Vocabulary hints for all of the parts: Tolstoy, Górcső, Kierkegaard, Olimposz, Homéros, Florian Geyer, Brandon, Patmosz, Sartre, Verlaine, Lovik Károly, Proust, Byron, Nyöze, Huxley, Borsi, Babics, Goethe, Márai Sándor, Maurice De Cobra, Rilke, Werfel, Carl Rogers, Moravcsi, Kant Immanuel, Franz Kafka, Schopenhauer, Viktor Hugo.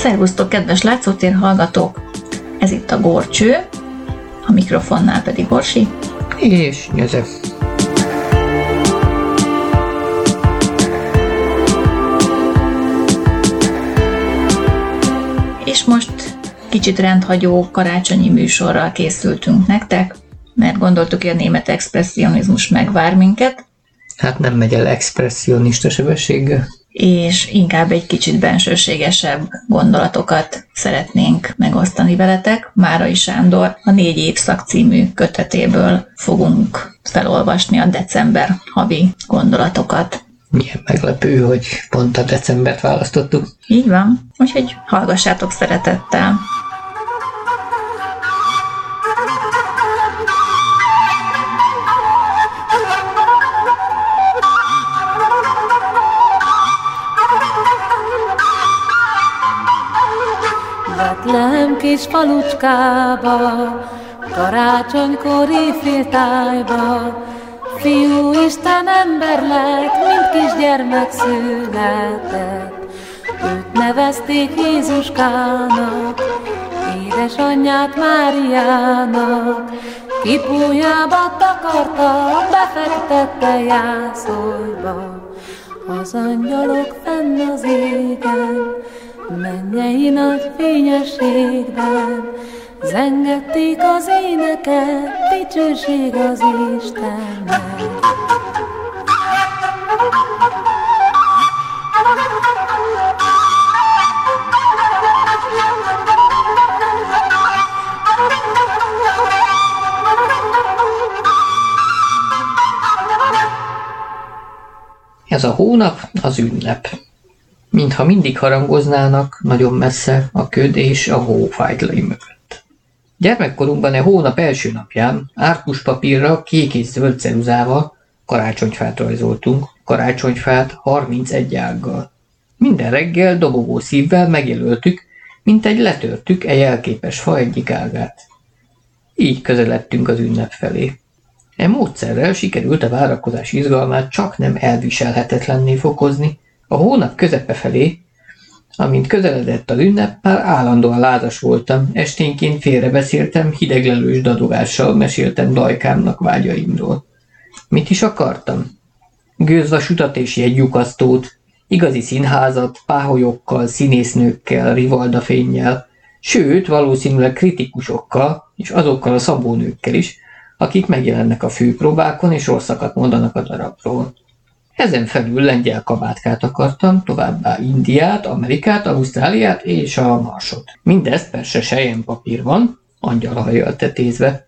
Szervusztok, kedves látszótér hallgatók! Ez itt a Górcső, a mikrofonnál pedig Borsi. És Nyöze. És most kicsit rendhagyó karácsonyi műsorral készültünk nektek, mert gondoltuk, hogy a német expresszionizmus megvár minket. Hát nem megy el expresszionista sebességgel. És inkább egy kicsit bensőségesebb gondolatokat szeretnénk megosztani veletek. Márai Sándor a 4 évszak című kötetéből fogunk felolvasni a december havi gondolatokat. Milyen meglepő, hogy pont a decembert választottuk. Így van, úgyhogy hallgassátok szeretettel! Vetlem kis falucskába, karácsonykori féltájba, fiú Isten ember lett, mint kisgyermek született. Őt nevezték Jézuskának, édesanyját Máriának, kipújába takarta, befektette jászolba. Az angyalok fenn az égen, mennyei nagy fényességben, zengették az éneket, dicsőség az Istennek. Ez a hónap az ünnep. Mintha mindig harangoznának nagyon messze a köd és a hó fájdalai mögött. Gyermekkorunkban a hónap első napján árkuspapírra kék és zöld ceruzával karácsonyfát rajzoltunk, karácsonyfát 31 ággal. Minden reggel dobogó szívvel megjelöltük, mintegy letörtük egy jelképes fa egyik ágát. Így közeledtünk az ünnep felé. E módszerrel sikerült a várakozás izgalmát csaknem elviselhetetlenné fokozni. A hónap közepe felé, amint közeledett az ünnep, már állandóan lázas voltam, esténként félrebeszéltem, hideglelős dadogással meséltem dajkámnak vágyaimról. Mit is akartam? Gőzvasutat és jegylyukasztót, igazi színházat, páholyokkal, színésznőkkel, rivaldafénnyel, sőt, valószínűleg kritikusokkal és azokkal a szabónőkkel is, akik megjelennek a főpróbákon és rosszakat mondanak a darabról. Ezen felül lengyel kabátkát akartam, továbbá Indiát, Amerikát, Ausztráliát és a Marsot. Mindezt persze selyempapírban, angyalhajjal tetézve.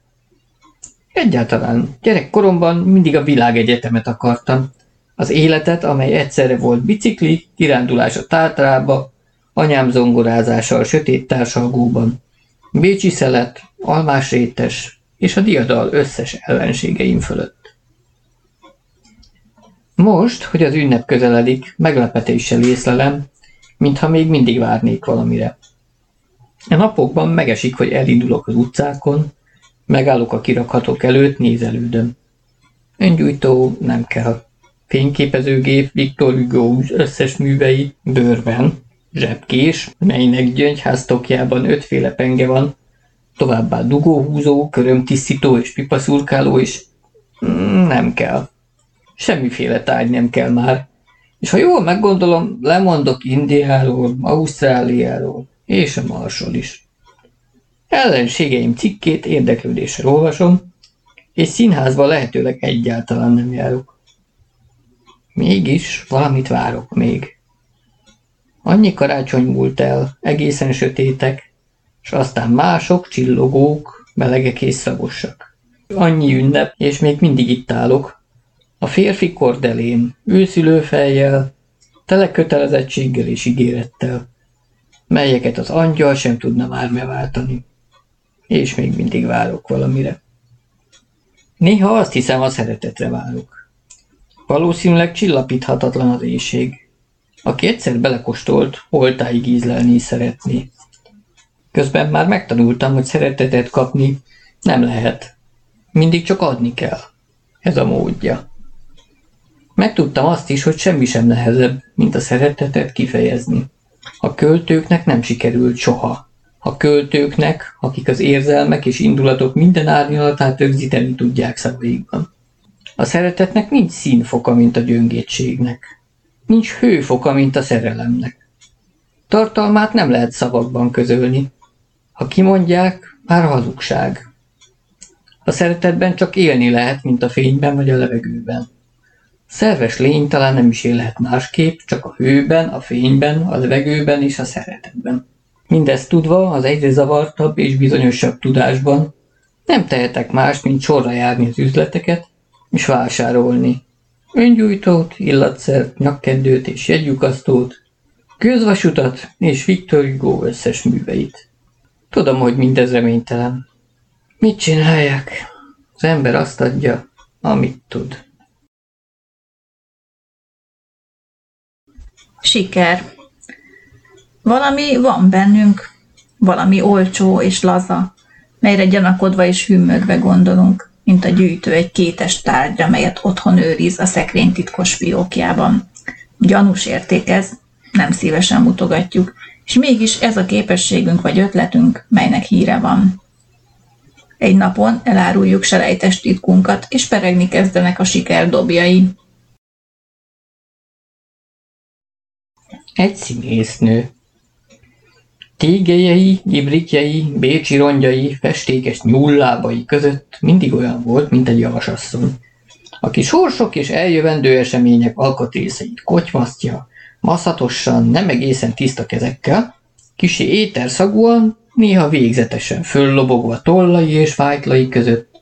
Egyáltalán gyerekkoromban mindig a világegyetemet akartam. Az életet, amely egyszerre volt bicikli, kirándulás a Tátrába, anyám zongorázása a sötét társalgóban, bécsi szelet, almás rétes és a diadal összes ellenségeim fölött. Most, hogy az ünnep közeledik, meglepetéssel észlelem, mintha még mindig várnék valamire. A napokban megesik, hogy elindulok az utcákon, megállok a kirakhatók előtt, nézelődöm. Öngyújtó nem kell. Fényképezőgép, Viktor Hugo összes művei, bőrben, zsebkés, melynek gyöngyháztokjában 5 féle penge van, továbbá dugóhúzó, körömtisztító és pipaszurkáló is. Nem kell. Semmiféle tárgy nem kell már. És ha jól meggondolom, lemondok Indiáról, Ausztráliáról és a Marsról is. Ellenségeim cikkét érdeklődésre olvasom, és színházba lehetőleg egyáltalán nem járok. Mégis valamit várok még. Annyi karácsony múlt el, egészen sötétek, és aztán mások, csillogók, melegek és szagosak. Annyi ünnep, és még mindig itt állok, a férfi kordelén, őszülő fejjel, tele kötelezettséggel és ígérettel, melyeket az angyal sem tudna már beváltani. És még mindig várok valamire. Néha azt hiszem, a szeretetre várok. Valószínűleg csillapíthatatlan az éjség. Aki egyszer belekóstolt, holtáig ízlelni szeretné. Közben már megtanultam, hogy szeretetet kapni nem lehet. Mindig csak adni kell. Ez a módja. Megtudtam azt is, hogy semmi sem nehezebb, mint a szeretetet kifejezni. A költőknek nem sikerült soha. A költőknek, akik az érzelmek és indulatok minden árnyalatát rögzíteni tudják szavaikban. A szeretetnek nincs színfoka, mint a gyöngétségnek. Nincs hőfoka, mint a szerelemnek. Tartalmát nem lehet szavakban közölni. Ha kimondják, már hazugság. A szeretetben csak élni lehet, mint a fényben vagy a levegőben. Szerves lény talán nem is élhet másképp, csak a hőben, a fényben, a levegőben és a szeretetben. Mindezt tudva, az egyre zavartabb és bizonyosabb tudásban nem tehetek más, mint sorra járni az üzleteket és vásárolni. Öngyújtót, illatszert, nyakkendőt és jegylyukasztót, közvasutat és Viktor Hugo összes műveit. Tudom, hogy mindez reménytelen. Mit csinálják? Az ember azt adja, amit tud. Siker. Valami van bennünk, valami olcsó és laza, melyre gyanakodva és hűmögve gondolunk, mint a gyűjtő egy kétes tárgya, melyet otthon őriz a szekrény titkos fiókjában. Gyanús értékez, nem szívesen mutogatjuk, és mégis ez a képességünk vagy ötletünk, melynek híre van. Egy napon eláruljuk selejtes titkunkat, és peregni kezdenek a siker dobjai. Egy színésznő. Tégelyei, ibrikjei, bécsi rongyai, festékes nyúllábai között mindig olyan volt, mint egy javasasszony, aki sorsok és eljövendő események alkatrészeit kotyvasztja, maszatosan, nem egészen tiszta kezekkel, kissé éterszagúan, néha végzetesen föllobogva tollai és fájtlai között,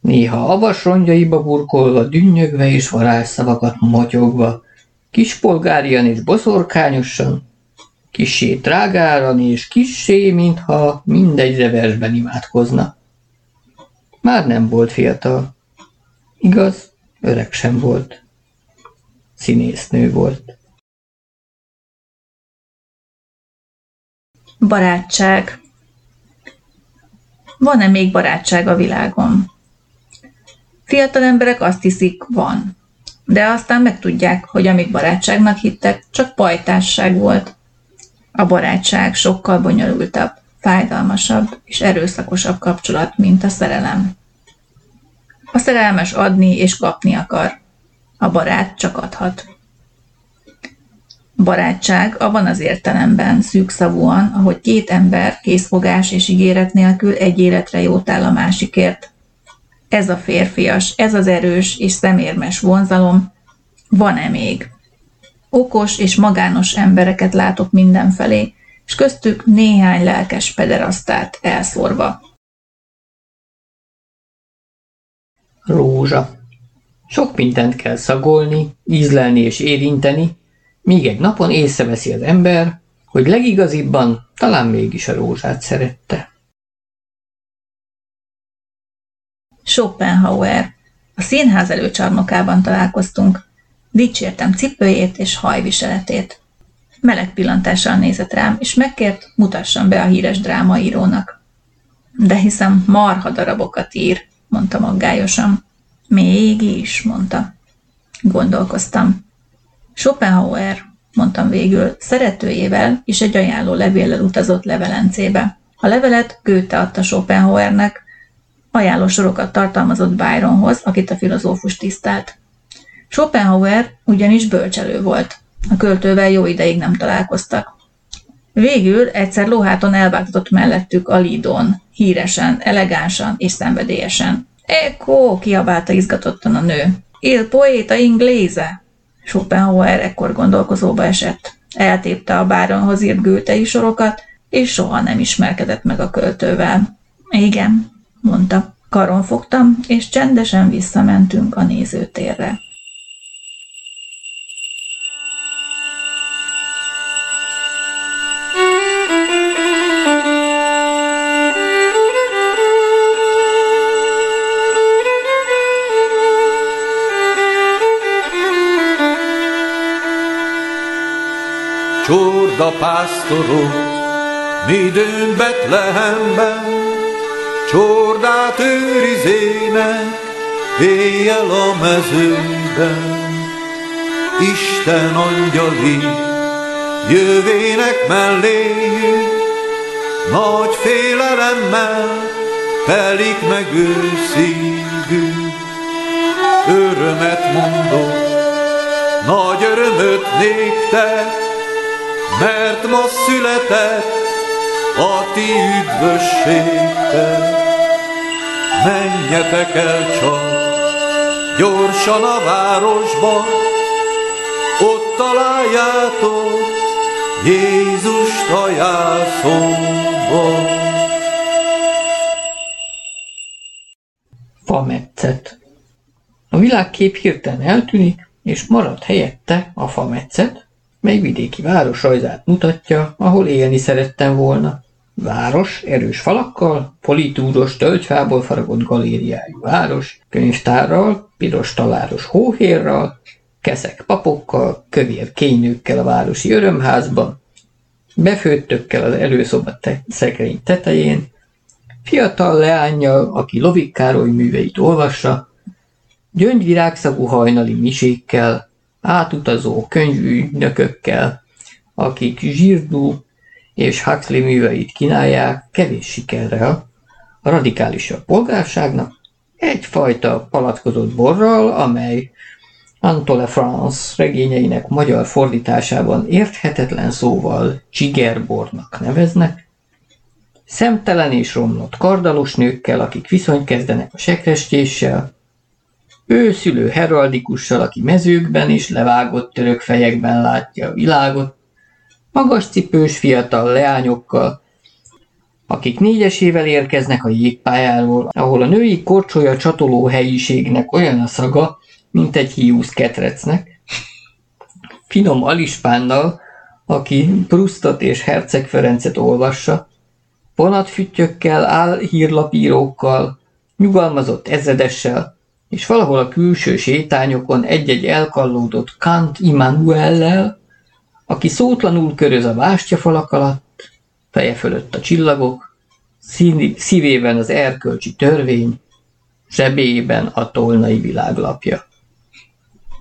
néha avas rongyaiba burkolva, dünnyögve és varázsszavakat motyogva, kispolgárian és boszorkányosan, kissé trágáran és kissé, mintha mindegyre versben imádkozna. Már nem volt fiatal. Igaz, öreg sem volt. Színésznő volt. Barátság. Van-e még barátság a világon? Fiatal emberek azt hiszik, van. De aztán megtudják, hogy amíg barátságnak hittek, csak pajtásság volt. A barátság sokkal bonyolultabb, fájdalmasabb és erőszakosabb kapcsolat, mint a szerelem. A szerelmes adni és kapni akar. A barát csak adhat. Barátság abban az értelemben szűkszavúan, ahogy két ember készfogás és ígéret nélkül egy életre jót áll a másikért. Ez a férfias, ez az erős és szemérmes vonzalom van-e még? Okos és magános embereket látok mindenfelé, és köztük néhány lelkes pederasztát elszórva. Rózsa. Sok mindent kell szagolni, ízlelni és érinteni, míg egy napon észreveszi az ember, hogy legigazibban talán mégis a rózsát szerette. Schopenhauer. A színház előcsarnokában találkoztunk. Dicsértem cipőjét és hajviseletét. Meleg pillantással nézett rám, és megkért, mutassam be a híres drámaírónak. De hiszem, marha darabokat ír, mondta aggályosan. Mégis, mondta. Gondolkoztam. Schopenhauer, mondtam végül, szeretőjével és egy ajánló levéllel utazott Levelencébe. A levelet Goethe adta Schopenhauernek, ajánló sorokat tartalmazott Byronhoz, akit a filozófus tisztelt. Schopenhauer ugyanis bölcselő volt. A költővel jó ideig nem találkoztak. Végül egyszer lóháton elvágtatott mellettük a Lidón, híresen, elegánsan és szenvedélyesen. Ecco! Kiabálta izgatottan a nő. Il poeta inglese! Schopenhauer ekkor gondolkozóba esett. Eltépte a Byronhoz írt Goethe-i sorokat, és soha nem ismerkedett meg a költővel. Igen, mondta. Karon fogtam, és csendesen visszamentünk a nézőtérre. Csorda pásztorok, mi időn Betlehemben, csordát őrizének éjjel a mezőben. Isten angyali jövének melléjük, nagy félelemmel telik meg ő szívük. Örömet mondok, nagy örömöt néktek, mert ma született a ti üdvösségtek. Menjetek el csak gyorsan a városba, ott találjátok Jézust a jászomba. Fametszet. A világkép hirtelen eltűnik, és marad helyette a fametszet, mely vidéki város rajzát mutatja, ahol élni szerettem volna. Város erős falakkal, politúros tölgyfából faragott galériájú város, könyvtárral, piros taláros hóhérral, keszek papokkal, kövér kénynőkkel a városi örömházban, befőttökkel az előszoba szekrény tetején, fiatal leánnyal, aki Lovik Károly műveit olvassa, gyöngyvirágszagú hajnali misékkel, átutazó könyvügynökökkel, akik Zsirdu és Huxley műveit kínálják kevés sikerrel, a radikálisabb polgárságnak egyfajta palackozott borral, amely Anatole France regényeinek magyar fordításában érthetetlen szóval csigerbornak neveznek, szemtelen és romlott kardalos nőkkel, akik viszonyt kezdenek a sekrestéssel, őszülő heraldikussal, aki mezőkben és levágott török fejekben látja a világot, magas cipős fiatal leányokkal, akik négyesével érkeznek a jégpályáról, ahol a női korcsolya csatoló helyiségnek olyan a szaga, mint egy hiúz ketrecnek, finom alispánnal, aki Proustot és Herceg Ferencet olvassa, vonatfüttyökkel, álhírlapírókkal, nyugalmazott ezredessel, és valahol a külső sétányokon egy-egy elkallódott Kant Immanuellel, aki szótlanul köröz a bástyafalak alatt, feje fölött a csillagok, szívében az erkölcsi törvény, zsebében a tolnai világlapja.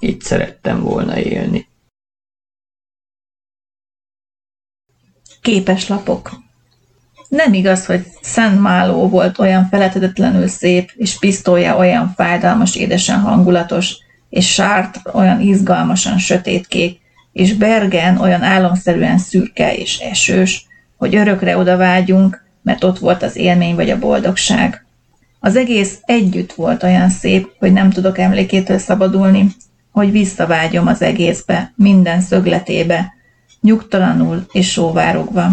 Itt szerettem volna élni. Képeslapok. Nem igaz, hogy Szent Máló volt olyan felethetetlenül szép, és Pisztolya olyan fájdalmas, édesen hangulatos, és Sartre olyan izgalmasan sötétkék, és Bergen olyan álomszerűen szürke és esős, hogy örökre odavágyunk, mert ott volt az élmény vagy a boldogság. Az egész együtt volt olyan szép, hogy nem tudok emlékétől szabadulni, hogy visszavágyom az egészbe, minden szögletébe, nyugtalanul és sóvárogva.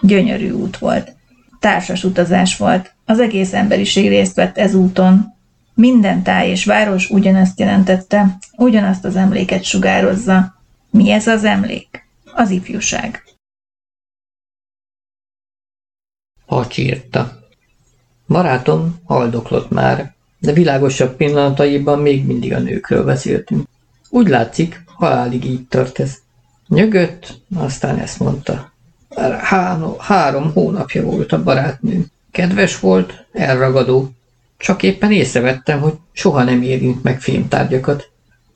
Gyönyörű út volt. Társas utazás volt. Az egész emberiség részt vett ez úton. Minden táj és város ugyanazt jelentette, ugyanazt az emléket sugározza. Mi ez az emlék? Az ifjúság. Hacsírta. Barátom haldoklott már, de világosabb pillanataiban még mindig a nőkről beszéltünk. Úgy látszik, halálig így tört ez. Nyögött, aztán ezt mondta. Három hónapja volt a barátnőm. Kedves volt, elragadó. Csak éppen észrevettem, hogy soha nem érint meg fémtárgyakat.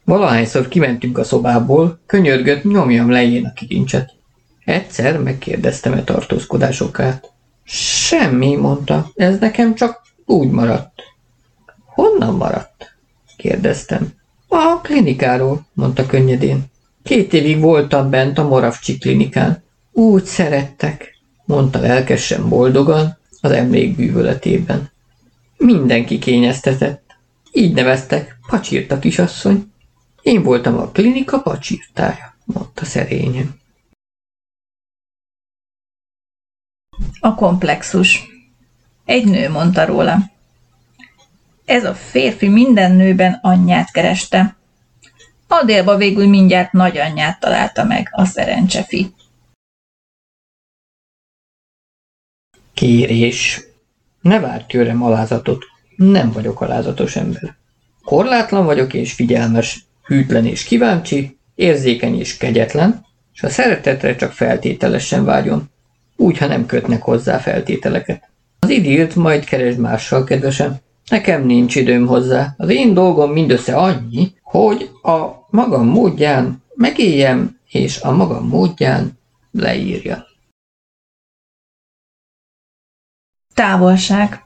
Valahányszor kimentünk a szobából, könyörgött, nyomjam le én a kilincset. Egyszer megkérdeztem a tartózkodásokát. Semmi, mondta, ez nekem csak úgy maradt. Honnan maradt? Kérdeztem. A klinikáról, mondta könnyedén. 2 évig voltam bent a Moravcsi klinikán. Úgy szerettek, mondta lelkesen boldogan, az emlék bűvöletében. Mindenki kényeztetett. Így neveztek, Pacsirta kisasszony. Én voltam a klinika pacsirtája, mondta szerényen. A komplexus. Egy nő mondta róla. Ez a férfi minden nőben anyját kereste. Adélba végül mindjárt nagyanyját találta meg, a szerencsefi. Kérés. Ne várj tőlem alázatot. Nem vagyok alázatos ember. Korlátlan vagyok és figyelmes, hűtlen és kíváncsi, érzékeny és kegyetlen, és a szeretetre csak feltételesen vágyom, úgyha nem kötnek hozzá feltételeket. Az idillt majd keresd mással, kedvesem. Nekem nincs időm hozzá. Az én dolgom mindössze annyi, hogy a magam módján megéljem és a maga módján leírja. Távolság.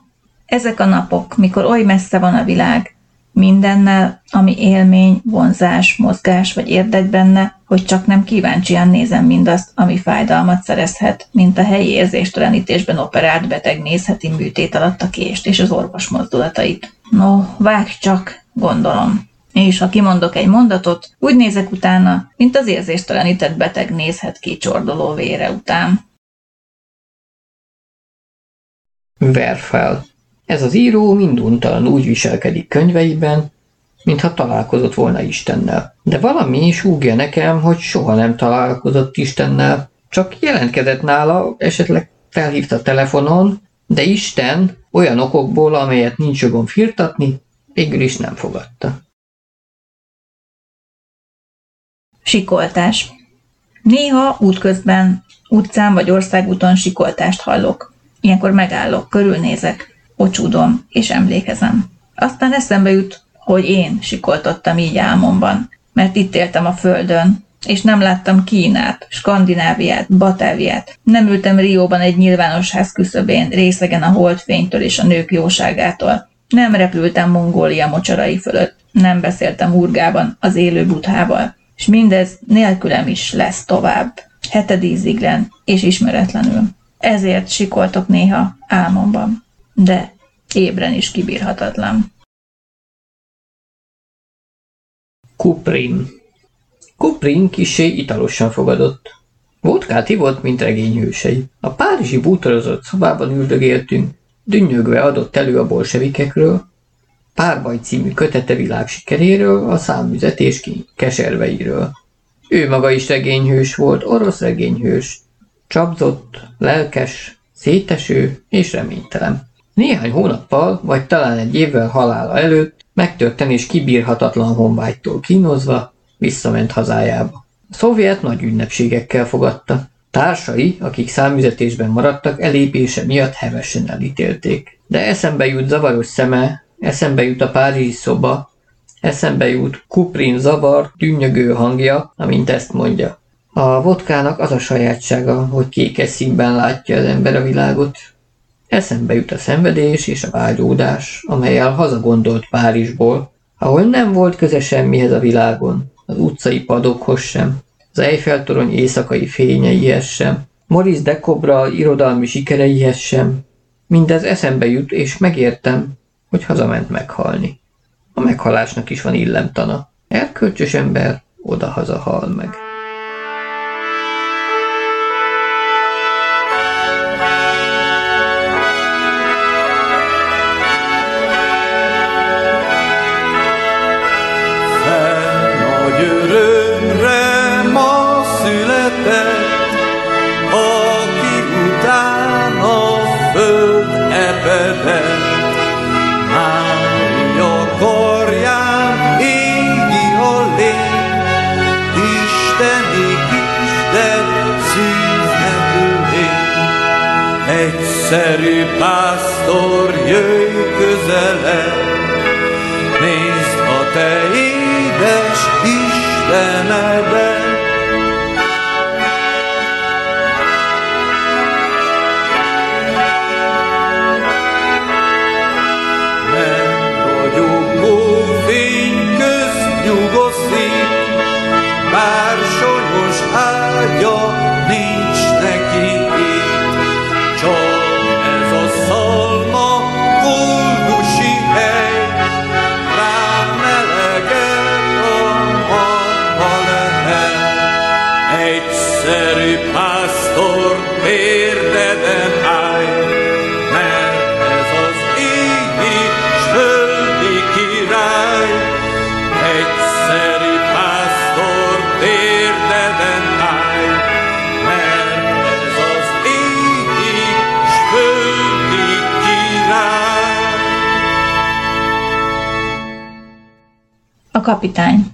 Ezek a napok, mikor oly messze van a világ, mindennel, ami élmény, vonzás, mozgás vagy érdek benne, hogy csak nem kíváncsian nézem mindazt, ami fájdalmat szerezhet, mint a helyi érzéstelenítésben operált beteg nézheti műtét alatt a kést és az orvos mozdulatait. No, vágj csak, gondolom. És ha kimondok egy mondatot, úgy nézek utána, mint az érzéstelenített beteg nézhet ki csordoló vére után. Werfel. Ez az író minduntalan úgy viselkedik könyveiben, mintha találkozott volna Istennel. De valami súgja nekem, hogy soha nem találkozott Istennel, csak jelentkezett nála, esetleg felhívta telefonon, de Isten olyan okokból, amelyet nincs jogom firtatni, végül is nem fogadta. Sikoltás. Néha útközben, utcán vagy országúton sikoltást hallok. Ilyenkor megállok, körülnézek, ocsúdom és emlékezem. Aztán eszembe jut, hogy én sikoltottam így álmomban, mert itt éltem a földön, és nem láttam Kínát, Skandináviát, Batáviát. Nem ültem Rióban egy nyilvános ház küszöbén, részegen a holdfénytől és a nők jóságától. Nem repültem Mongólia mocsarai fölött. Nem beszéltem Urgában az élő Buddhával. És mindez nélkülem is lesz tovább. Hetedíziglen és ismeretlenül. Ezért sikoltok néha álmomban. De ébren is kibírhatatlan. Kuprin. Kuprin kissé italosan fogadott. Vodkát ivott, mint regény hősei. A párizsi bútorozott szobában üldögéltünk, dünnyögve adott elő a bolsevikekről, Párbaj című kötete világ sikeréről, a számüzetés keserveiről. Ő maga is regényhős volt, orosz regényhős, csapzott, lelkes, széteső és reménytelen. Néhány hónappal, vagy talán egy évvel halála előtt, megtörten és kibírhatatlan honvágytól kínozva, visszament hazájába. A szovjet nagy ünnepségekkel fogadta. Társai, akik számüzetésben maradtak, elépése miatt hevesen elítélték. De eszembe jut zavaros szeme, eszembe jut a párizsi szoba, eszembe jut Kuprin zavart, dünnyögő hangja, amint ezt mondja. A vodkának az a sajátsága, hogy kékes színben látja az ember a világot. Eszembe jut a szenvedés és a vágyódás, amelyel hazagondolt Párizsból, ahol nem volt köze semmihez a világon, az utcai padokhoz sem, az Eiffel-torony éjszakai fényeihez sem, Maurice De Cobra irodalmi sikereihez sem. Mindez eszembe jut, és megértem, hogy hazament meghalni. A meghalásnak is van illemtana. Erkölcsös ember oda-haza hal meg. Egyszerű pásztor, jöjj közelebb, nézd a te édes Istenedbe. Mert a gyúgó fény közt nyugosztik, bár sonyos ágya nincs neki. Kapitány.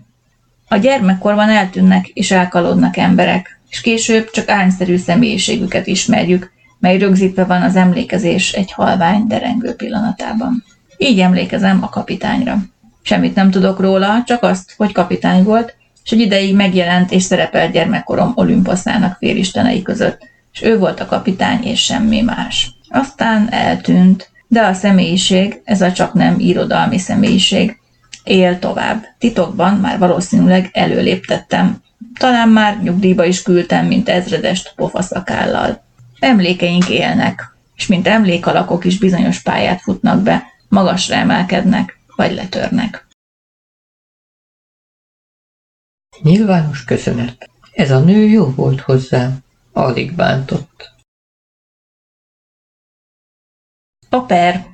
A gyermekkorban eltűnnek és elkalódnak emberek, és később csak árnyszerű személyiségüket ismerjük, mely rögzítve van az emlékezés egy halvány, derengő pillanatában. Így emlékezem a kapitányra. Semmit nem tudok róla, csak azt, hogy kapitány volt, és egy ideig megjelent és szerepelt gyermekkorom Olimposzának félistenei között, és ő volt a kapitány és semmi más. Aztán eltűnt, de a személyiség, ez a csaknem irodalmi személyiség, él tovább. Titokban már valószínűleg előléptettem. Talán már nyugdíjba is küldtem, mint ezredest pofaszakállal. Emlékeink élnek, és mint emlékalakok is bizonyos pályát futnak be, magasra emelkednek, vagy letörnek. Nyilvános köszönet. Ez a nő jó volt hozzám. Alig bántott. A per.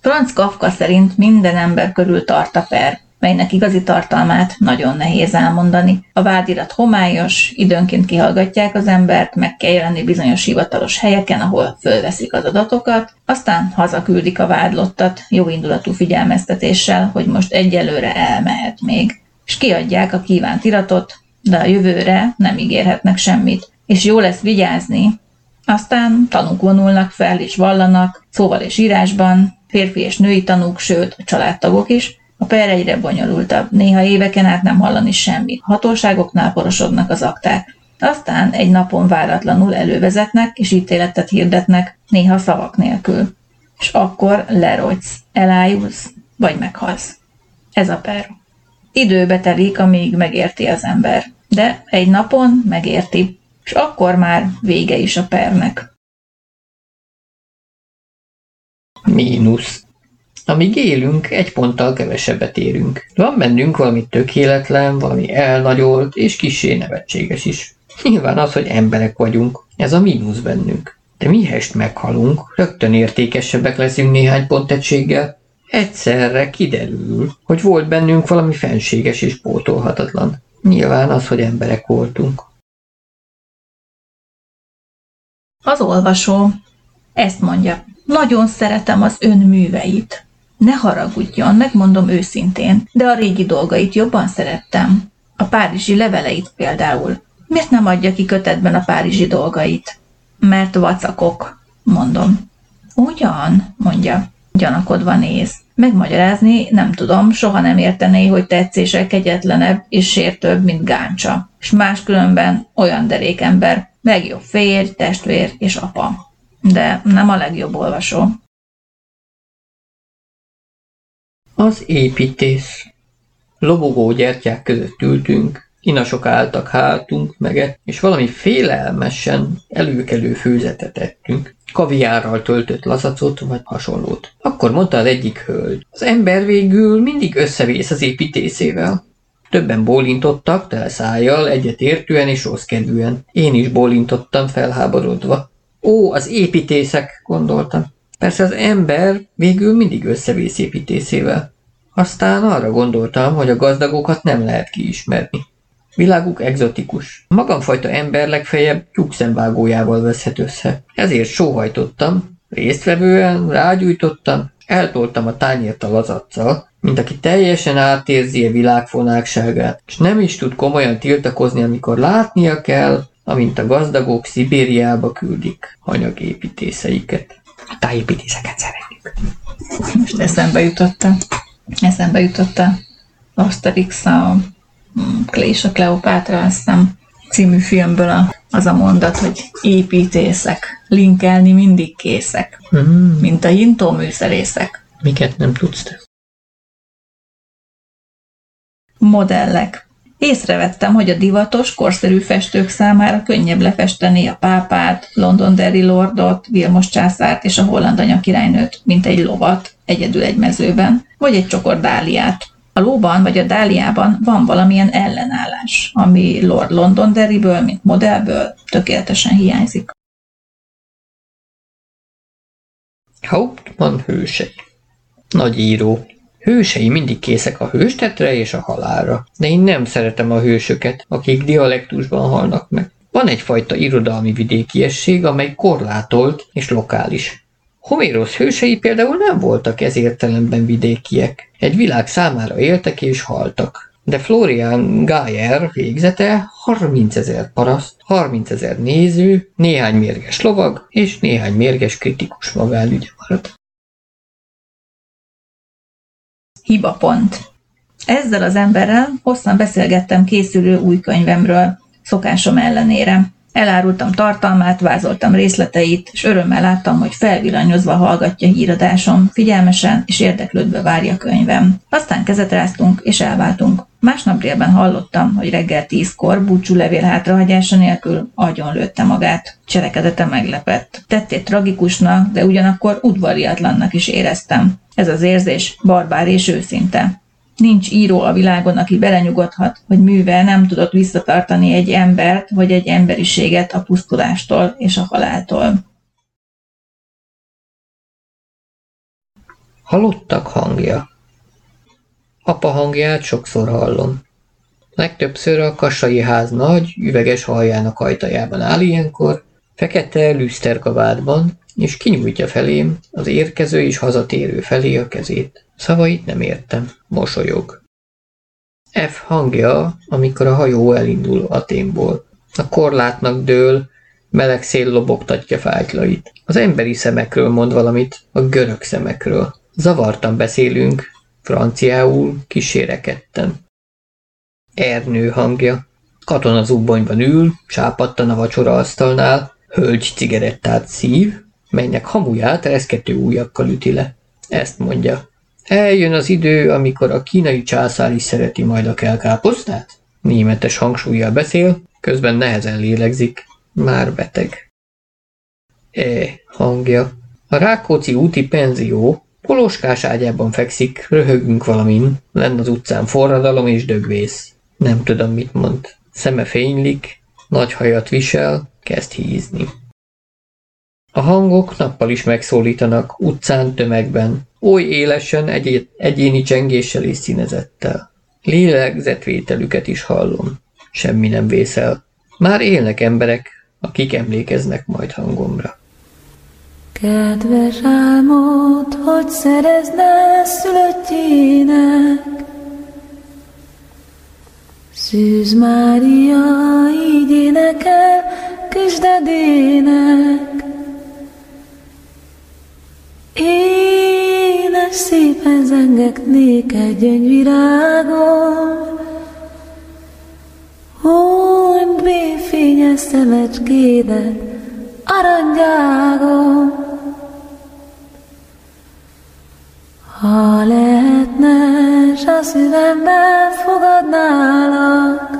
Franz Kafka szerint minden ember körül tart a per, melynek igazi tartalmát nagyon nehéz elmondani. A vádirat homályos, időnként kihallgatják az embert, meg kell jelenni bizonyos hivatalos helyeken, ahol fölveszik az adatokat, aztán hazaküldik a vádlottat jóindulatú figyelmeztetéssel, hogy most egyelőre elmehet még. És kiadják a kívánt iratot, de a jövőre nem ígérhetnek semmit, és jó lesz vigyázni. Aztán tanúk vonulnak fel és vallanak, szóval és írásban, férfi és női tanúk, sőt a családtagok is. A per egyre bonyolultabb, néha éveken át nem hallani semmit. Hatóságoknál porosodnak az akták. Aztán egy napon váratlanul elővezetnek és ítéletet hirdetnek, néha szavak nélkül. És akkor lerogysz, elájulsz, vagy meghalsz. Ez a per. Időbe telik, amíg megérti az ember, de egy napon megérti, és akkor már vége is a pernek. Mínusz. Amíg élünk, egy ponttal kevesebbet érünk. Van bennünk valami tökéletlen, valami elnagyolt és kissé nevetséges is. Nyilván az, hogy emberek vagyunk, ez a mínusz bennünk. De mihest meghalunk, rögtön értékesebbek leszünk néhány pontegységgel. Egyszerre kiderül, hogy volt bennünk valami fenséges és pótolhatatlan. Nyilván az, hogy emberek voltunk. Az olvasó ezt mondja. Nagyon szeretem az ön műveit. Ne haragudjon, megmondom őszintén, de a régi dolgait jobban szerettem. A párizsi leveleit például. Miért nem adja ki kötetben a párizsi dolgait? Mert vacakok, mondom. Ugyan, mondja. Gyanakodva néz. Megmagyarázni nem tudom, soha nem értené, hogy tetszése kegyetlenebb és sértőbb, mint Gáncsa. És máskülönben olyan derékember, legjobb férj, testvér és apa. De nem a legjobb olvasó. Az építész. Lobogó gyertyák között ültünk, inasok álltak hátunk meget, és valami félelmesen előkelő főzetet ettünk. Kaviárral töltött lazacot, vagy hasonlót. Akkor mondta az egyik hölgy. Az ember végül mindig összevész az építészével. Többen bólintottak, tele szájjal, egyetértően és rosszkedvűen. Én is bólintottam felháborodva. Ó, az építészek, gondoltam. Persze az ember végül mindig összevész építészével. Aztán arra gondoltam, hogy a gazdagokat nem lehet kiismerni. Világuk egzotikus. Magamfajta ember legfeljebb tyúkszemvágójával veszhet össze. Ezért sóhajtottam, résztvevően rágyújtottam, eltoltam a tányért a lazaccal, mint aki teljesen átérzi a világ fonákságát, és nem is tud komolyan tiltakozni, amikor látnia kell, amint a gazdagok Szibériába küldik anyagépítészeiket. A tájépítészeket szeretjük. Most eszembe jutotta Asterix a és a Kleopátra, aztán című filmből az a mondat, hogy építészek, linkelni mindig készek, mint a hintóműszerészek. Miket nem tudsz te? Modellek. Észrevettem, hogy a divatos, korszerű festők számára könnyebb lefesteni a pápát, londonderry lordot, Vilmos császárt és a holland anyakirálynőt, mint egy lovat egyedül egy mezőben, vagy egy csokor dáliát. A lóban vagy a dáliában van valamilyen ellenállás, ami Lord Londonderryből, mint modellből tökéletesen hiányzik. Hauptmann hősei. Nagy író. Hősei mindig készek a hőstetre és a halálra, de én nem szeretem a hősöket, akik dialektusban halnak meg. Van egyfajta irodalmi vidékiesség, amely korlátolt és lokális. Homéros hősei például nem voltak ez értelemben vidékiek. Egy világ számára éltek és haltak. De Florian Geyer végzete 30 000 paraszt, 30 000 néző, néhány mérges lovag és néhány mérges kritikus magánügye maradt. Hibapont. Ezzel az emberrel hosszan beszélgettem készülő új könyvemről, szokásom ellenére. Elárultam tartalmát, vázoltam részleteit, és örömmel láttam, hogy felvillanyozva hallgatja híradásom, figyelmesen és érdeklődve várja könyvem. Aztán kezet ráztunk, és elváltunk. Másnap délben hallottam, hogy reggel 10-kor búcsúlevél hátrahagyása nélkül agyonlőtte magát. Cselekedete meglepett. Tettét tragikusnak, de ugyanakkor udvariatlannak is éreztem. Ez az érzés barbár és őszinte. Nincs író a világon, aki belenyugodhat, hogy művel nem tudott visszatartani egy embert vagy egy emberiséget a pusztulástól és a haláltól. Halottak hangja. Apa hangját sokszor hallom. Legtöbbször a kassai ház nagy, üveges aljának ajtajában áll ilyenkor, fekete lüszterkabátban, és kinyújtja felém, az érkező és hazatérő felé a kezét. Szavait nem értem. Mosolyog. F hangja, amikor a hajó elindul Athénból. A korlátnak dől, meleg szél lobogtatja fájtlait. Az emberi szemekről mond valamit, a görög szemekről. Zavartan beszélünk, franciául kísérekedtem. Ernő hangja. Katona zubbonyban ül, sápadtan a vacsoraasztalnál, hölgy cigarettát szív, melynek hamuját reszkető ujjakkal üti le. Ezt mondja. Eljön az idő, amikor a kínai császár is szereti majd a kelkáposztát? Németes hangsúllyal beszél, közben nehezen lélegzik. Már beteg. E hangja. A Rákóczi úti penzió poloskás ágyában fekszik, röhögünk valamin, lenn az utcán forradalom és dögvész. Nem tudom, mit mond. Szeme fénylik, nagy hajat visel, kezd hízni. A hangok nappal is megszólítanak, utcán, tömegben, oly élesen, egyéni csengéssel és színezettel. Lélegzetvételüket is hallom. Semmi nem vészel. Már élnek emberek, akik emlékeznek majd hangomra. Kedves álmod, hogy szerezne szülöttjének, Szűz Mária, így énekel küzdedének. Édes szépen zengetnék egy gyöngyvirágom, Húnyt béfényes szemecskédet, aranygyágom. Ha lehetne, s a szívemben fogadnálak,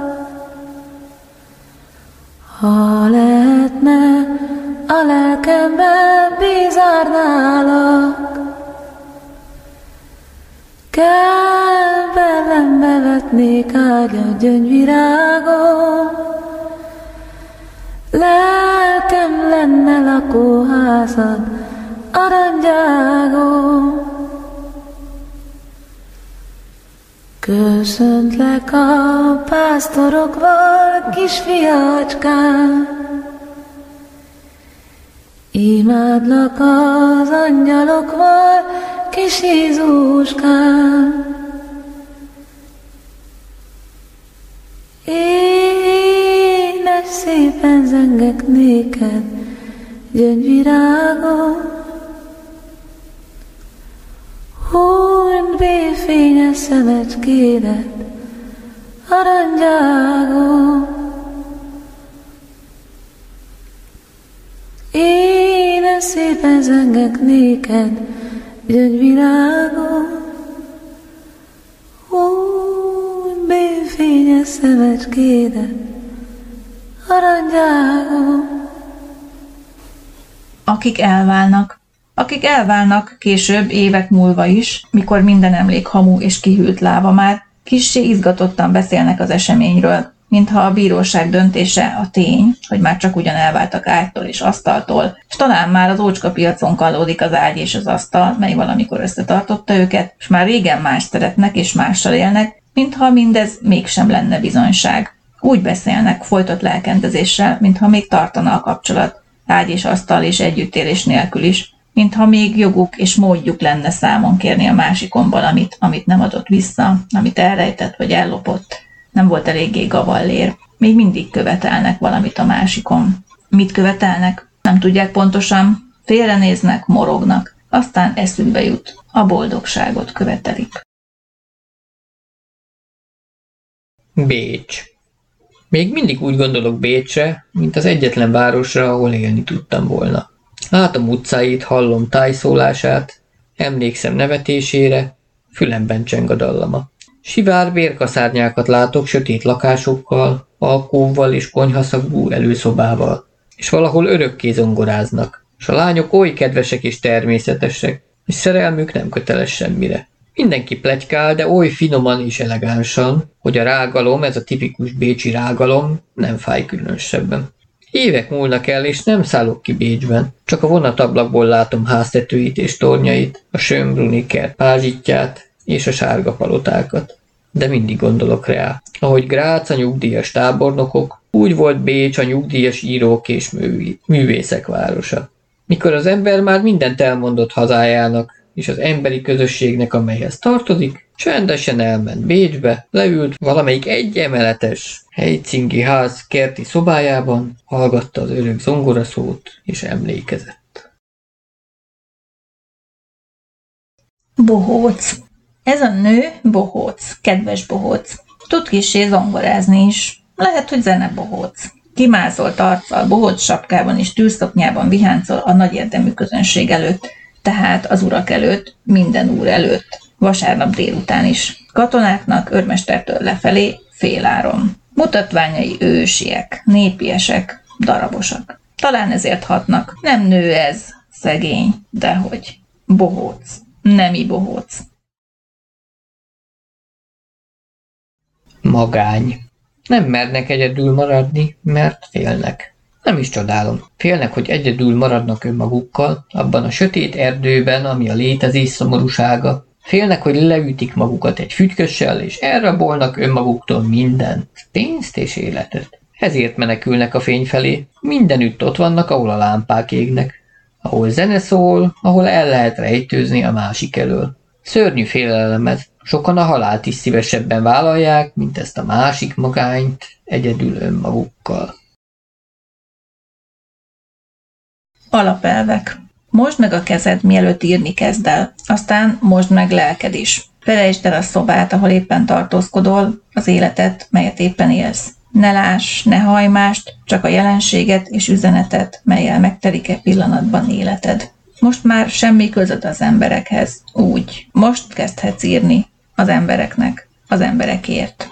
ha lehetne, a lelkemben bízárnálak, kell bellembe vetnék ágyat gyöngyvirágom, lelkem lenne lakóházad, aranygyágom. Köszöntlek a pásztorokval, kisfiácskám, imádlak az angyalokval, kis Jézuskám. Édes szépen zengek néked, gyöngyvirágom, Húnyt béfényes szemecskédet, aranygyágom. Édes szépen zengek néked, gyöngyvirágom, Húny béfényes szemecskédet, aranygyágom. Akik elválnak később, évek múlva is, mikor minden emlék hamu és kihűlt láva már, kissé izgatottan beszélnek az eseményről, mintha a bíróság döntése a tény, hogy már csak ugyan elváltak ágytól és asztaltól, és talán már az ócska piacon kallódik az ágy és az asztal, mely valamikor összetartotta őket, és már régen más szeretnek és mással élnek, mintha mindez mégsem lenne bizonyság. Úgy beszélnek folytott lelkendezéssel, mintha még tartana a kapcsolat, ágy és asztal és együttélés nélkül is, mintha még joguk és módjuk lenne számon kérni a másikon valamit, amit nem adott vissza, amit elrejtett vagy ellopott. Nem volt eléggé gavallér. Még mindig követelnek valamit a másikon. Mit követelnek? Nem tudják pontosan. Félrenéznek, morognak. Aztán eszükbe jut. A boldogságot követelik. Bécs. Még mindig úgy gondolok Bécsre, mint az egyetlen városra, ahol élni tudtam volna. Látom utcáit, hallom tájszólását, emlékszem nevetésére, fülemben cseng a dallama. Sivár bérkaszárnyákat látok sötét lakásokkal, alkóval és konyhaszagú előszobával, és valahol örökké zongoráznak, és a lányok oly kedvesek és természetesek, és szerelmük nem köteles semmire. Mindenki pletykál, de oly finoman és elegánsan, hogy a rágalom, ez a tipikus bécsi rágalom, nem fáj különösebben. Évek múlnak el, és nem szállok ki Bécsben, csak a vonatablakból látom háztetőit és tornyait, a Schönbrunni kert pázsitját és a sárga palotákat. De mindig gondolok rá, ahogy Grác a nyugdíjas tábornokok, úgy volt Bécs a nyugdíjas írók és művészek városa. Mikor az ember már mindent elmondott hazájának, és az emberi közösségnek, amelyhez tartozik, csendesen elment Bécsbe, leült valamelyik egyemeletes helycingi ház kerti szobájában, hallgatta az örök zongoraszót, és emlékezett. Bohóc. Ez a nő bohóc, kedves bohóc. Tud kissé zongorázni is. Lehet, hogy zenebohóc. Kimászolt arccal, bohóc sapkában és tűzszoknyában viháncol a nagyérdemű közönség előtt, tehát az urak előtt, minden úr előtt, vasárnap délután is. Katonáknak, őrmestertől lefelé, féláron. Mutatványai ősiek, népiesek, darabosak. Talán ezért hatnak. Nem nő ez, szegény, dehogy. Bohóc. Nemi bohóc. Magány. Nem mernek egyedül maradni, mert félnek. Nem is csodálom. Félnek, hogy egyedül maradnak önmagukkal, abban a sötét erdőben, ami a létezés szomorúsága. Félnek, hogy leütik magukat egy fütykössel, és elrabolnak önmaguktól mindent, pénzt és életet. Ezért menekülnek a fény felé. Mindenütt ott vannak, ahol a lámpák égnek. Ahol zene szól, ahol el lehet rejtőzni a másik elől. Szörnyű félelemet. Sokan a halált is szívesebben vállalják, mint ezt a másik magányt egyedül önmagukkal. Alapelvek. Mosd meg a kezed, mielőtt írni kezd el, aztán mosd meg lelked is. Felejtsd el a szobát, ahol éppen tartózkodol, az életet, melyet éppen élsz. Ne láss, ne hajj mást, csak a jelenséget és üzenetet, melyel megtelik egy pillanatban életed. Most már semmi közöd az emberekhez. Úgy. Most kezdhetsz írni az embereknek, az emberekért.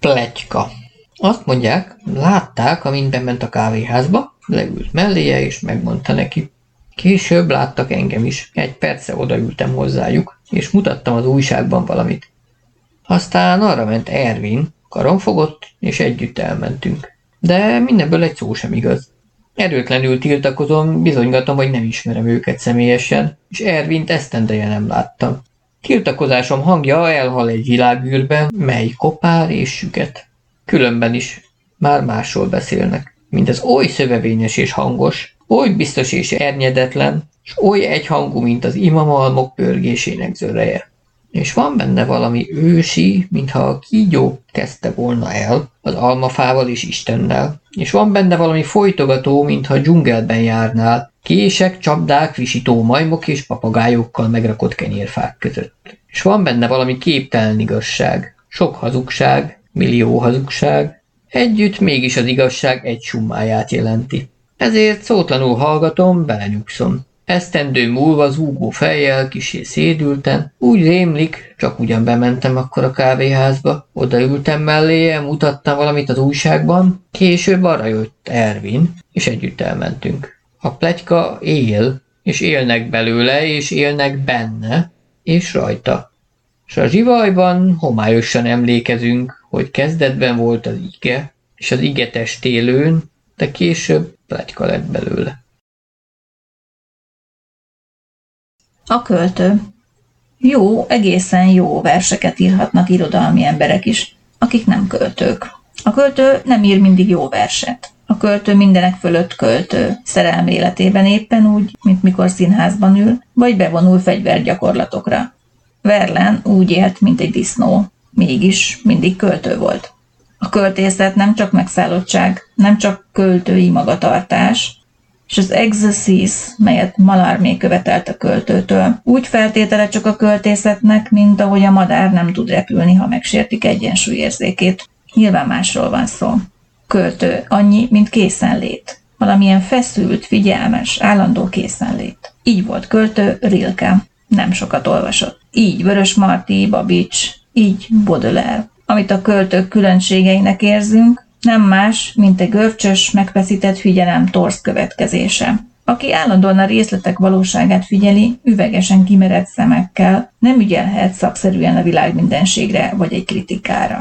Pletyka. Azt mondják, látták, amint bement a kávéházba, leült melléje és megmondta neki. Később láttak engem is, egy perce odaültem hozzájuk, és mutattam az újságban valamit. Aztán arra ment Ervin, karon fogott, és együtt elmentünk. De mindenből egy szó sem igaz. Erőtlenül tiltakozom, bizonygatom, hogy nem ismerem őket személyesen, és Ervint esztendeje nem láttam. Tiltakozásom hangja elhal egy világűrbe, mely kopár és süket. Különben is már másról beszélnek. Mindez oly szövevényes és hangos, oly biztos és ernyetetlen, és oly egyhangú, mint az imamalmok pörgésének zöreje. És van benne valami ősi, mintha a kígyó kezdte volna el az almafával és Istennel, és van benne valami folytogató, mintha dzsungelben járnál, kések, csapdák, visító majmok és papagájokkal megrakott kenyérfák között. És van benne valami képtelen igazság, sok hazugság, millió hazugság, együtt mégis az igazság egy summáját jelenti. Ezért szótlanul hallgatom, belenyugszom. Esztendő múlva zúgó fejjel, kissé szédülten, úgy rémlik, csak ugyan bementem akkor a kávéházba, odaültem melléje, mutattam valamit az újságban, később arra jött Ervin, és együtt elmentünk. A pletyka él, és élnek belőle, és élnek benne, és rajta. S a zsivajban homályosan emlékezünk, hogy kezdetben volt az ige, és az ige testélőn, de később pletyka lett belőle. A költő. Jó, egészen jó verseket írhatnak irodalmi emberek is, akik nem költők. A költő nem ír mindig jó verset. A költő mindenek fölött költő, szerelmi életében éppen úgy, mint mikor színházban ül, vagy bevonul fegyvergyakorlatokra. Verlaine úgy élt, mint egy disznó. Mégis mindig költő volt. A költészet nem csak megszállottság, nem csak költői magatartás, és az exezisz, melyet Mallarmé követelt a költőtől. Úgy feltétele csak a költészetnek, mint ahogy a madár nem tud repülni, ha megsértik egyensúlyérzékét. Nyilván másról van szó. Költő annyi, mint készenlét. Valamilyen feszült, figyelmes, állandó készenlét. Így volt költő Rilke. Nem sokat olvasott. Így Vörösmarty, Babics, így Baudelaire. Amit a költők különbségeinek érzünk, nem más, mint egy görcsös, megfeszített figyelem torz következése. Aki állandóan a részletek valóságát figyeli, üvegesen kimerett szemekkel, nem ügyelhet szakszerűen a világ mindenségre vagy egy kritikára.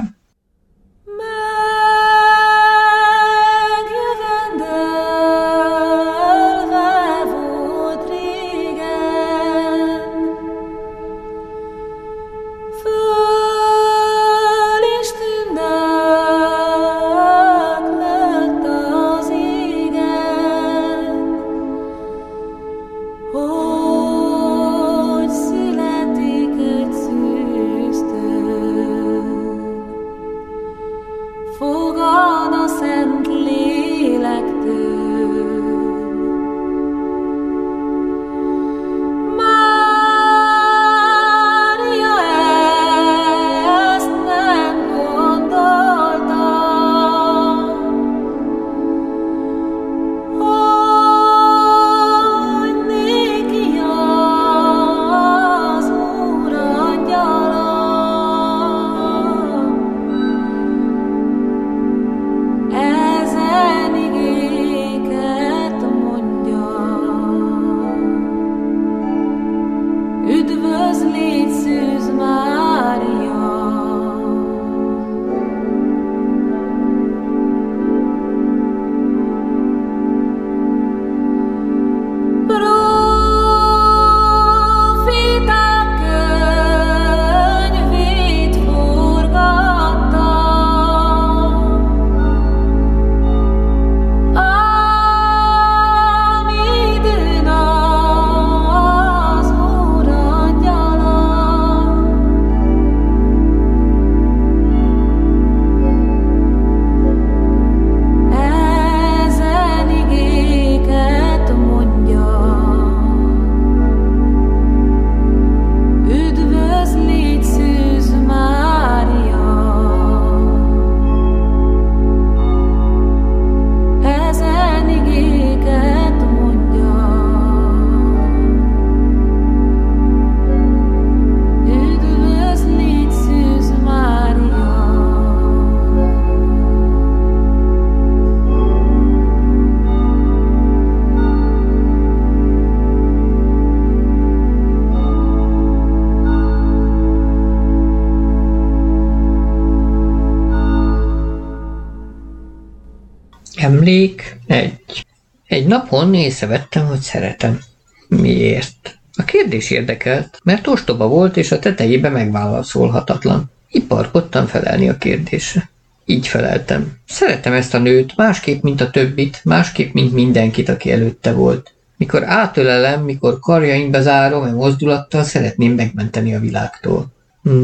Egy napon észrevettem, hogy szeretem. Miért? A kérdés érdekelt, mert ostoba volt, és a tetejébe megválaszolhatatlan. Iparkodtam felelni a kérdésre. Így feleltem. Szeretem ezt a nőt, másképp, mint a többit, másképp, mint mindenkit, aki előtte volt. Mikor átölelem, mikor karjaimbe zárom, a mozdulattal szeretném megmenteni a világtól.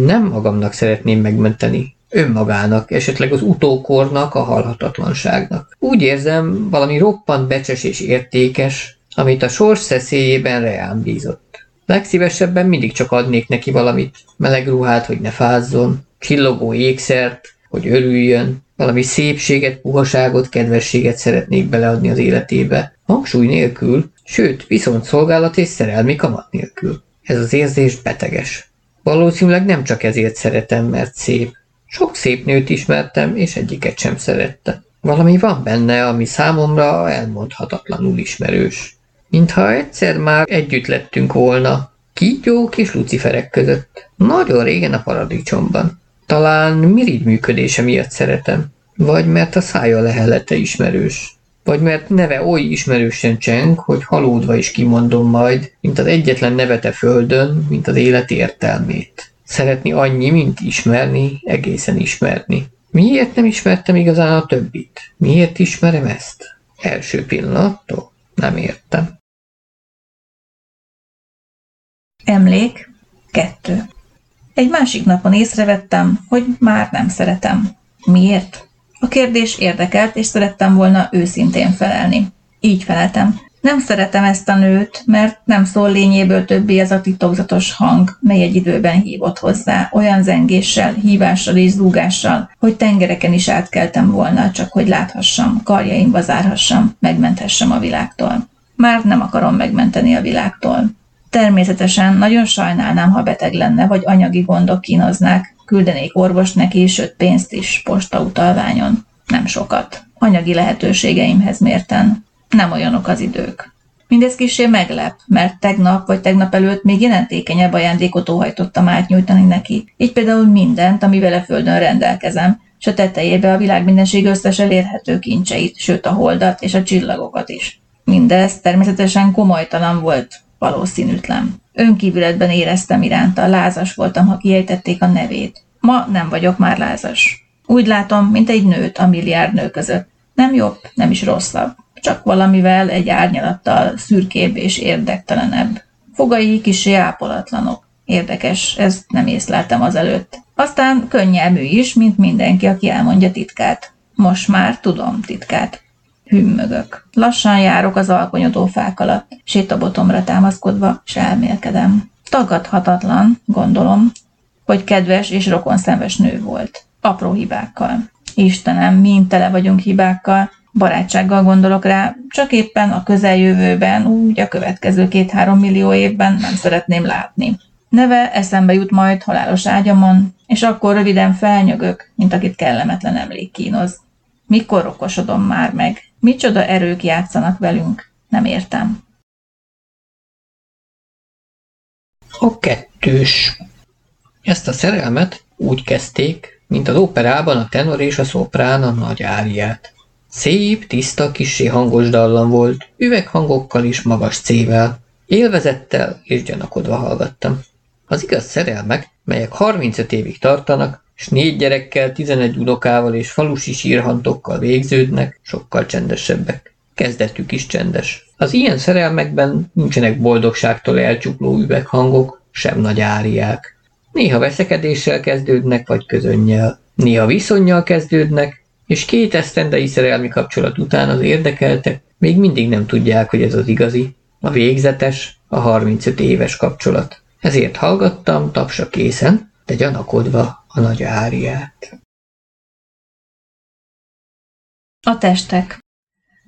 Nem magamnak szeretném megmenteni. Önmagának, esetleg az utókornak, a halhatatlanságnak. Úgy érzem, valami roppant becses és értékes, amit a sors szeszélyében reám bízott. Legszívesebben mindig csak adnék neki valamit, meleg ruhát, hogy ne fázzon, csillogó ékszert, hogy örüljön, valami szépséget, puhaságot, kedvességet szeretnék beleadni az életébe, hangsúly nélkül, sőt, viszont szolgálat és szerelmi kamat nélkül. Ez az érzés beteges. Valószínűleg nem csak ezért szeretem, mert szép. Sok szép nőt ismertem, és egyiket sem szerette. Valami van benne, ami számomra elmondhatatlanul ismerős. Mintha egyszer már együtt lettünk volna, kígyók és luciferek között, nagyon régen a paradicsomban. Talán mirigy működése miatt szeretem, vagy mert a szája lehelete ismerős, vagy mert neve oly ismerősen cseng, hogy halódva is kimondom majd, mint az egyetlen nevete földön, mint az élet értelmét. Szeretni annyi, mint ismerni, egészen ismerni. Miért nem ismertem igazán a többit? Miért ismerem ezt? Első pillanattól nem értem. Emlék 2. Egy másik napon észrevettem, hogy már nem szeretem. Miért? A kérdés érdekelt, és szerettem volna őszintén felelni. Így feleltem. Nem szeretem ezt a nőt, mert nem szól lényéből többé ez a titokzatos hang, mely egy időben hívott hozzá, olyan zengéssel, hívással és zúgással, hogy tengereken is átkeltem volna, csak hogy láthassam, karjaimba zárhassam, megmenthessem a világtól. Már nem akarom megmenteni a világtól. Természetesen nagyon sajnálnám, ha beteg lenne, vagy anyagi gondok kínoznák, küldenék orvost neki, sőt pénzt is, postautalványon. Nem sokat. Anyagi lehetőségeimhez mérten. Nem olyanok az idők. Mindez kissé meglep, mert tegnap vagy tegnap előtt még jelentékenyebb ajándékot óhajtottam átnyújtani neki. Így például mindent, amivel a földön rendelkezem, s a tetejébe a világ mindenség összes elérhető kincseit, sőt a holdat és a csillagokat is. Mindez természetesen komolytalan volt, valószínűtlen. Önkívületben éreztem iránta, lázas voltam, ha kiejtették a nevét. Ma nem vagyok már lázas. Úgy látom, mint egy nőt a milliárd nő között. Nem jobb, nem is rosszabb. Csak valamivel, egy árnyalattal szürkébb és érdektelenebb. Fogai kissé ápolatlanok. Érdekes, ezt nem észleltem azelőtt. Aztán könnyelmű is, mint mindenki, aki elmondja titkát. Most már tudom titkát. Hümmögök. Lassan járok az alkonyodó fák alatt, sétabotomra támaszkodva, s elmélkedem. Tagadhatatlan, gondolom, hogy kedves és rokonszenves nő volt. Apró hibákkal. Istenem, mind tele vagyunk hibákkal, barátsággal gondolok rá, csak éppen a közeljövőben, úgy a következő 2-3 millió évben nem szeretném látni. Neve eszembe jut majd halálos ágyamon, és akkor röviden felnyögök, mint akit kellemetlen emlék kínoz. Mikor okosodom már meg? Micsoda erők játszanak velünk? Nem értem. A kettős. Ezt a szerelmet úgy kezdték, mint az operában a tenor és a szoprán a nagy áriát. Szép, tiszta, kissé hangos dallam volt, üveghangokkal és magas C-vel. Élvezettel és gyanakodva hallgattam. Az igaz szerelmek, melyek 35 évig tartanak, s 4 gyerekkel, 11 unokával és falusi sírhantokkal végződnek, sokkal csendesebbek. Kezdetük is csendes. Az ilyen szerelmekben nincsenek boldogságtól elcsukló üveghangok, sem nagy áriák. Néha veszekedéssel kezdődnek, vagy közönnyel. Néha viszonnyal kezdődnek, és 2 esztendei szerelmi kapcsolat után az érdekeltek még mindig nem tudják, hogy ez az igazi, a végzetes, a 35 éves kapcsolat. Ezért hallgattam tapsa készen, de gyanakodva a nagy áriát. A testek.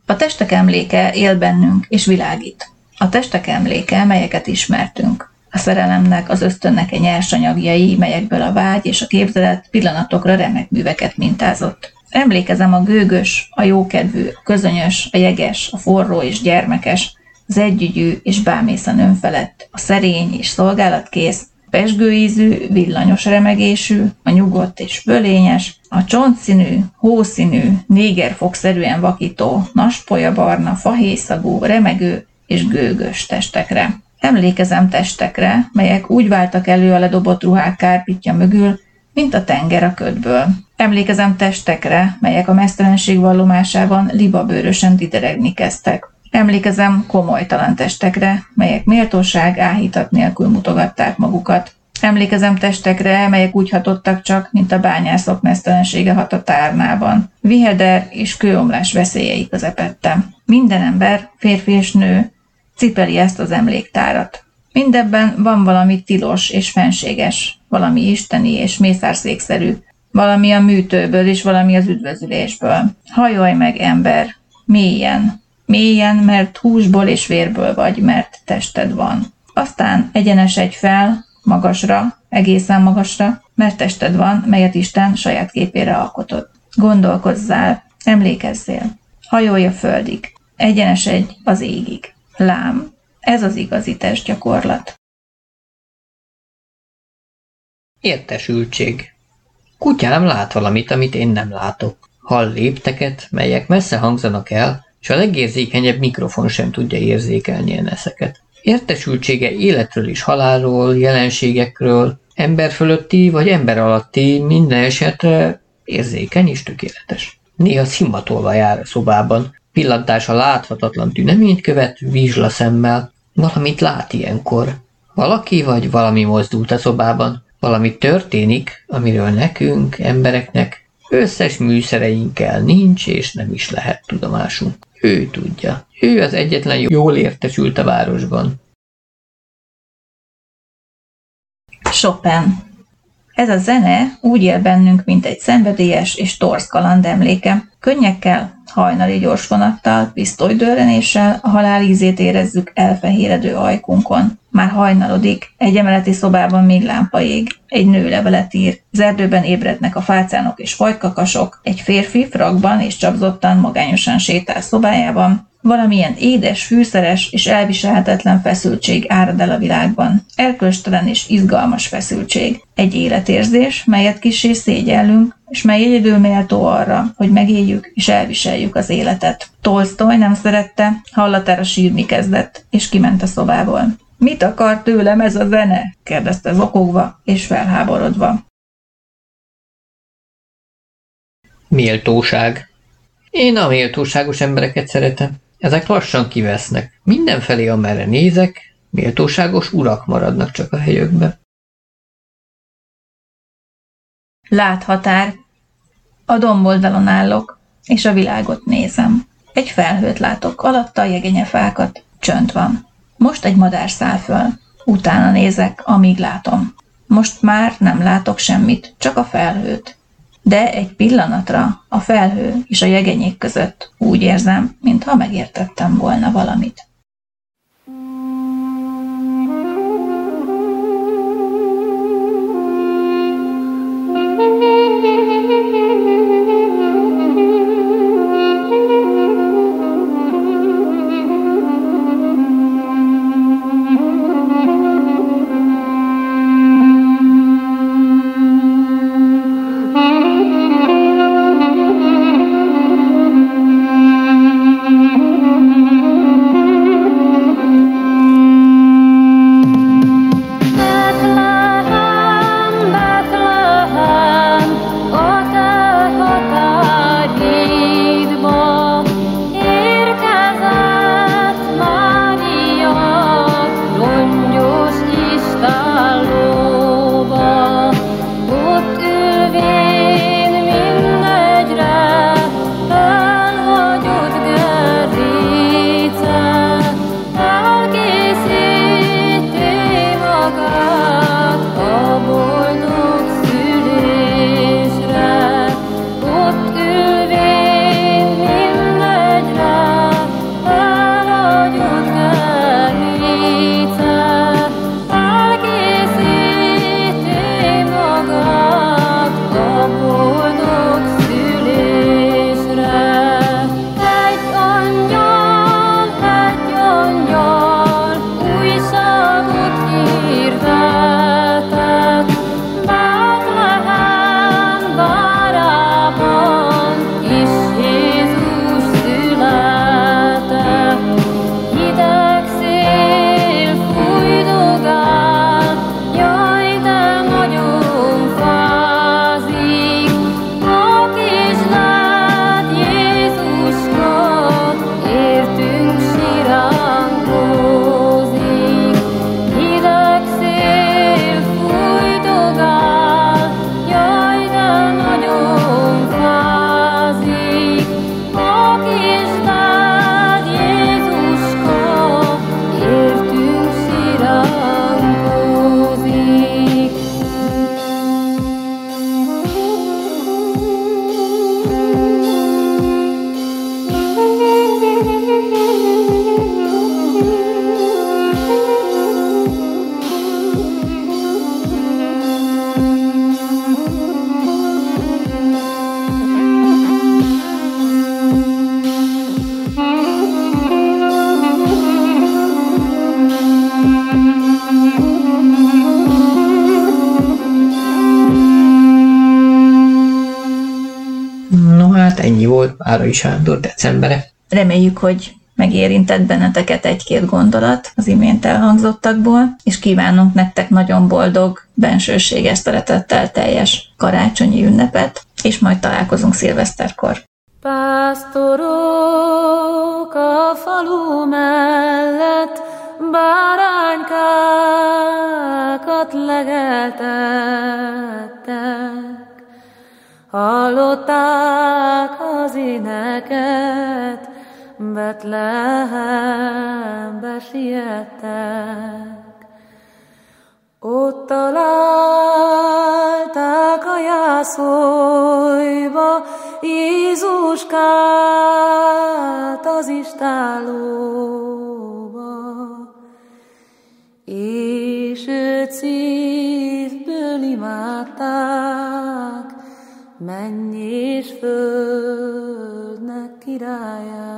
A testek emléke él bennünk és világít. A testek emléke, melyeket ismertünk. A szerelemnek, az ösztönnek egy nyersanyagjai, melyekből a vágy és a képzelet pillanatokra remek műveket mintázott. Emlékezem a gőgös, a jókedvű, a közönyös, a jeges, a forró és gyermekes, az együgyű és bámészen önfelett, a szerény és szolgálatkész, a pezsgőízű, villanyos remegésű, a nyugodt és fölényes, a csontszínű, hószínű, négerfogszerűen vakító, naspolyabarna, fahéjszagú, remegő és gőgös testekre. Emlékezem testekre, melyek úgy váltak elő a ledobott ruhák kárpitja mögül, mint a tenger a ködből. Emlékezem testekre, melyek a mesztelenség vallomásában libabőrösen dideregni kezdtek. Emlékezem komolytalan testekre, melyek méltóság áhítat nélkül mutogatták magukat. Emlékezem testekre, melyek úgy hatottak csak, mint a bányászok mesztelensége hat a tárnában. Viheder és kőomlás veszélyei közepette. Minden ember, férfi és nő cipeli ezt az emléktárat. Mindebben van valami tilos és fenséges, valami isteni és mészárszékszerű, valami a műtőből és valami az üdvözülésből. Hajolj meg, ember, mélyen. Mélyen, mert húsból és vérből vagy, mert tested van. Aztán egyenesedj fel, magasra, egészen magasra, mert tested van, melyet Isten saját képére alkotott. Gondolkozzál, emlékezzél. Hajolj a földig, egyenesedj az égig. Lám, ez az igazi testgyakorlat. Értesültség. Kutyám lát valamit, amit én nem látok. Hall lépteket, melyek messze hangzanak el, és a legérzékenyebb mikrofon sem tudja érzékelni a neszeket. Értesültsége életről és halálról, jelenségekről, ember fölötti vagy ember alatti, minden esetre érzékeny és tökéletes. Néha szimatolva jár a szobában, pillantása láthatatlan tüneményt követ, vizsla szemmel, valamit lát ilyenkor. Valaki vagy valami mozdult a szobában, valami történik, amiről nekünk, embereknek, összes műszereinkkel nincs és nem is lehet tudomásunk. Ő tudja. Ő az egyetlen jól értesült a városban. Chopin. Ez a zene úgy él bennünk, mint egy szenvedélyes és torz kaland emléke. Könnyekkel, hajnali gyorsvonattal, pisztolydörrenéssel a halál ízét érezzük elfehéredő ajkunkon. Már hajnalodik, egy emeleti szobában még lámpa ég, egy nő levelet ír, az erdőben ébrednek a fácánok és fajkakasok, egy férfi frakban és csapzottan magányosan sétál szobájában. Valamilyen édes, fűszeres és elviselhetetlen feszültség árad el a világban. Erkölcstelen és izgalmas feszültség. Egy életérzés, melyet kissé szégyellünk, és mely egyedül méltó arra, hogy megéljük és elviseljük az életet. Tolstoy nem szerette, hallatára sírni kezdett, és kiment a szobából. Mit akar tőlem ez a zene? Kérdezte zokogva és felháborodva. Méltóság. Én a méltóságos embereket szeretem. Ezek lassan kivesznek. Mindenfelé, amerre nézek, méltóságos urak maradnak csak a helyükben. Láthatár. A domboldalon állok, és a világot nézem. Egy felhőt látok, alatta a jegenyefákat. Csönd van. Most egy madár száll föl. Utána nézek, amíg látom. Most már nem látok semmit, csak a felhőt. De egy pillanatra a felhő és a jegenyék között úgy érzem, mintha megértettem volna valamit. Márai Sándor decembere. Reméljük, hogy megérintett benneteket egy-két gondolat az imént elhangzottakból, és kívánunk nektek nagyon boldog, bensőséges, szeretettel teljes karácsonyi ünnepet, és majd találkozunk szilveszterkor. Pásztorok a falu mellett báránykákat legeltettek. Hallották az éneket, Betlehembe siettek, ott találták a jászolba Jézuskát az istállóba, és őt szívből imádták, menj és földnek királyát.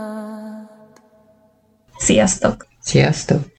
Sziasztok! Sziasztok!